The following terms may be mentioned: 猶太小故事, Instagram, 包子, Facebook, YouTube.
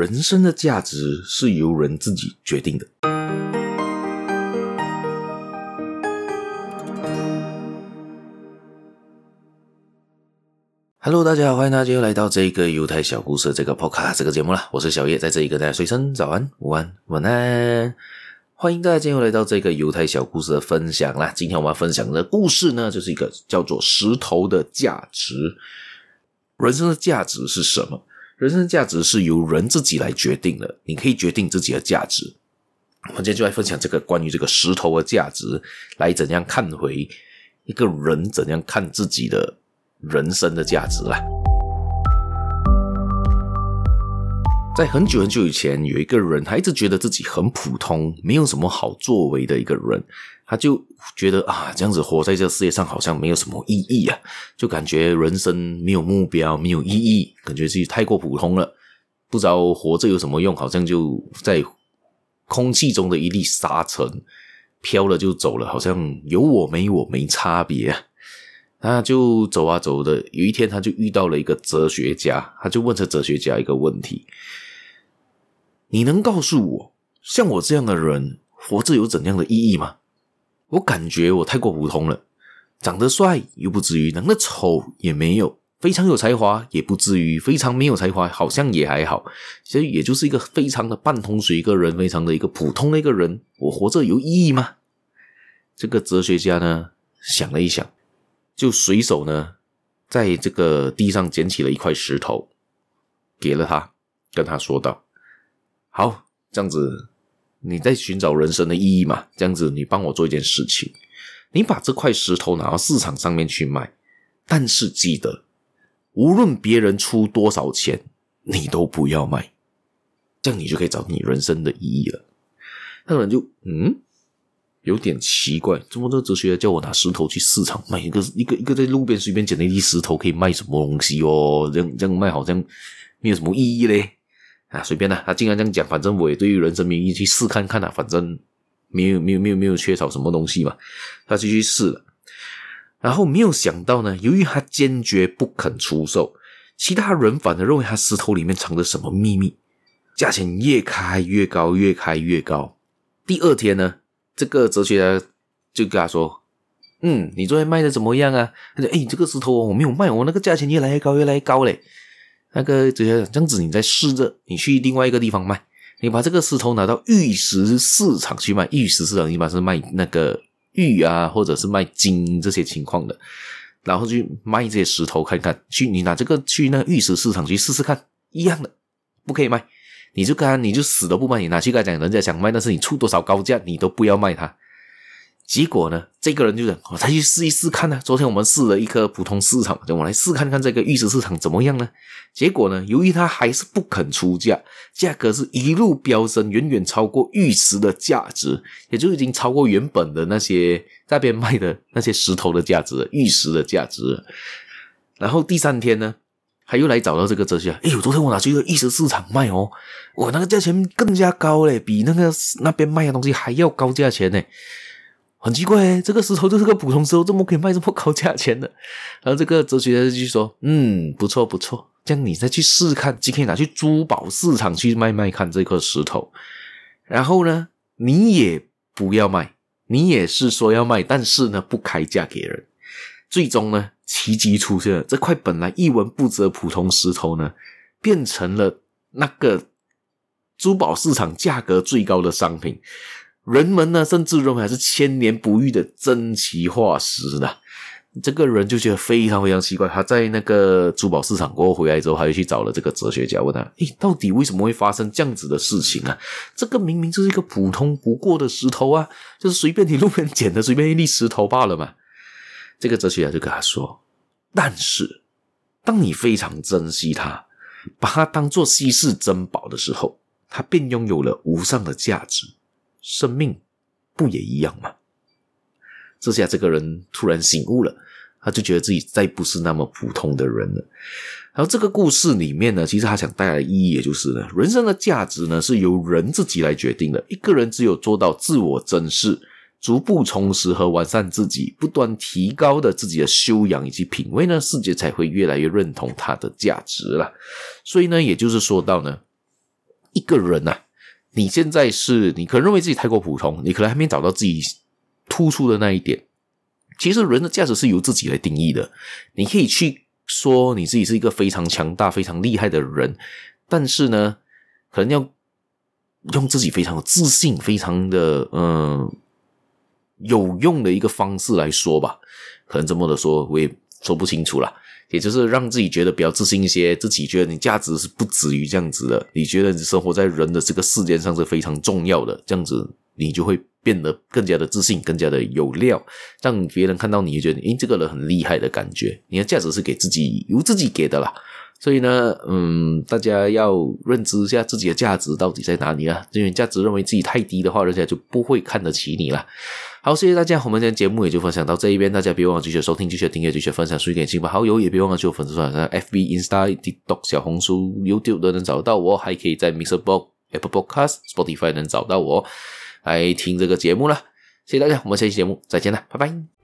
人生的价值是由人自己决定的。Hello， 大家好，欢迎大家又来到这个犹太小故事这个 Podcast 这个节目啦，我是小叶，在这里跟大家说一声早安、午安、晚安。欢迎大家今天又来到这个犹太小故事的分享啦。今天我们要分享的故事呢，就是一个叫做石头的价值。人生的价值是什么？人生的价值是由人自己来决定的，你可以决定自己的价值。我们今天就来分享这个关于这个石头的价值，来怎样看回一个人，怎样看自己的人生的价值啦。在很久很久以前，有一个人他一直觉得自己很普通，没有什么好作为的一个人，他就觉得啊，这样子活在这个世界上好像没有什么意义啊，就感觉人生没有目标，没有意义，感觉自己太过普通了，不知道活着有什么用，好像就在空气中的一粒沙尘，飘了就走了，好像有我没我没差别啊。他就走啊走的，有一天他就遇到了一个哲学家，他就问这哲学家一个问题：你能告诉我，像我这样的人活着有怎样的意义吗？我感觉我太过普通了，长得帅又不至于，长得丑也没有，非常有才华也不至于，非常没有才华好像也还好，所以也就是一个非常的半桶水一个人，非常的一个普通的一个人，我活着有意义吗？这个哲学家呢，想了一想，就随手呢，在这个地上捡起了一块石头，给了他，跟他说道：好，这样子你在寻找人生的意义嘛，这样子你帮我做一件事情，你把这块石头拿到市场上面去卖，但是记得，无论别人出多少钱，你都不要卖，这样你就可以找你人生的意义了。那个人就有点奇怪，怎么这哲学家叫我拿石头去市场卖，一个在路边随便捡了一粒石头可以卖什么东西哦？这样卖好像没有什么意义嘞。啊，随便啦，他竟然这样讲，反正我也对于人生没意义，去试看看啦，反正没有缺少什么东西嘛，他就去试了。然后没有想到呢，由于他坚决不肯出售，其他人反而认为他石头里面藏着什么秘密，价钱越开越高，越开越高。第二天呢，这个哲学家就跟他说：你昨天卖的怎么样啊？他说：这个石头我没有卖，我那个价钱越来越高，越来越高嘞。那个哲学家这样子，你再试着你去另外一个地方卖，你把这个石头拿到玉石市场去卖。玉石市场一般是卖那个玉啊，或者是卖金这些情况的，然后去卖这些石头看看。你拿这个去那个玉石市场去试试看，一样的不可以卖。你就死都不卖，你拿去跟他讲，人家想卖，但是你出多少高价你都不要卖他。结果呢，这个人就讲，他去试一试看啊，昨天我们试了一个普通市场，我来试看看这个玉石市场怎么样呢。结果呢，由于他还是不肯出价，价格是一路飙升，远远超过玉石的价值，也就已经超过原本的那些那边卖的那些石头的价值了，玉石的价值了。然后第三天呢，他又来找到这个哲学家，昨天我拿去玉石市场卖哦，我那个价钱更加高嘞，比那边卖的东西还要高价钱嘞，很奇怪这个石头就是个普通石头，怎么可以卖这么高价钱的？然后这个哲学家就去说，不错不错，这样你再去试看，就可以拿去珠宝市场去卖卖看这颗石头。然后呢，你也不要卖，你也是说要卖，但是呢不开价给人。最终呢，奇迹出现了，这块本来一文不值的普通石头呢，变成了那个珠宝市场价格最高的商品。人们呢，甚至认为还是千年不遇的珍奇化石呢。这个人就觉得非常非常奇怪，他在那个珠宝市场过后回来之后，他就去找了这个哲学家，问他：到底为什么会发生这样子的事情啊？这个明明就是一个普通不过的石头啊，就是随便你路边捡的随便一粒石头罢了嘛。这个哲学家就跟他说，但是当你非常珍惜它，把它当作稀世珍宝的时候，它便拥有了无上的价值。生命不也一样吗？这下这个人突然醒悟了，他就觉得自己再不是那么普通的人了。然后这个故事里面呢，其实他想带来的意义也就是呢，人生的价值呢，是由人自己来决定的。一个人只有做到自我珍视，逐步充实和完善自己，不断提高的自己的修养以及品味呢，世界才会越来越认同它的价值啦。所以呢，也就是说到呢，一个人啊，你现在是你可能认为自己太过普通，你可能还没找到自己突出的那一点。其实人的价值是由自己来定义的，你可以去说你自己是一个非常强大非常厉害的人，但是呢可能要用自己非常有自信非常的有用的一个方式来说吧，可能这么的说我也说不清楚啦，也就是让自己觉得比较自信一些，自己觉得你价值是不止于这样子的，你觉得你生活在人的这个世界上是非常重要的，这样子你就会变得更加的自信更加的有料，让别人看到你就觉得诶，这个人很厉害的感觉。你的价值是给自己由自己给的啦，所以呢大家要认知一下自己的价值到底在哪里啦，因为价值认为自己太低的话，人家就不会看得起你啦。好，谢谢大家，我们今天节目也就分享到这一边，大家别忘了继续收听，继续订阅，继续分享出去给亲朋好友，也别忘了去我粉丝团上 FB、Insta、TikTok、小红书、YouTube 都能找到我，还可以在 Mixerbox、Apple Podcast、Spotify 能找到我来听这个节目啦。谢谢大家，我们下期节目再见啦，拜拜。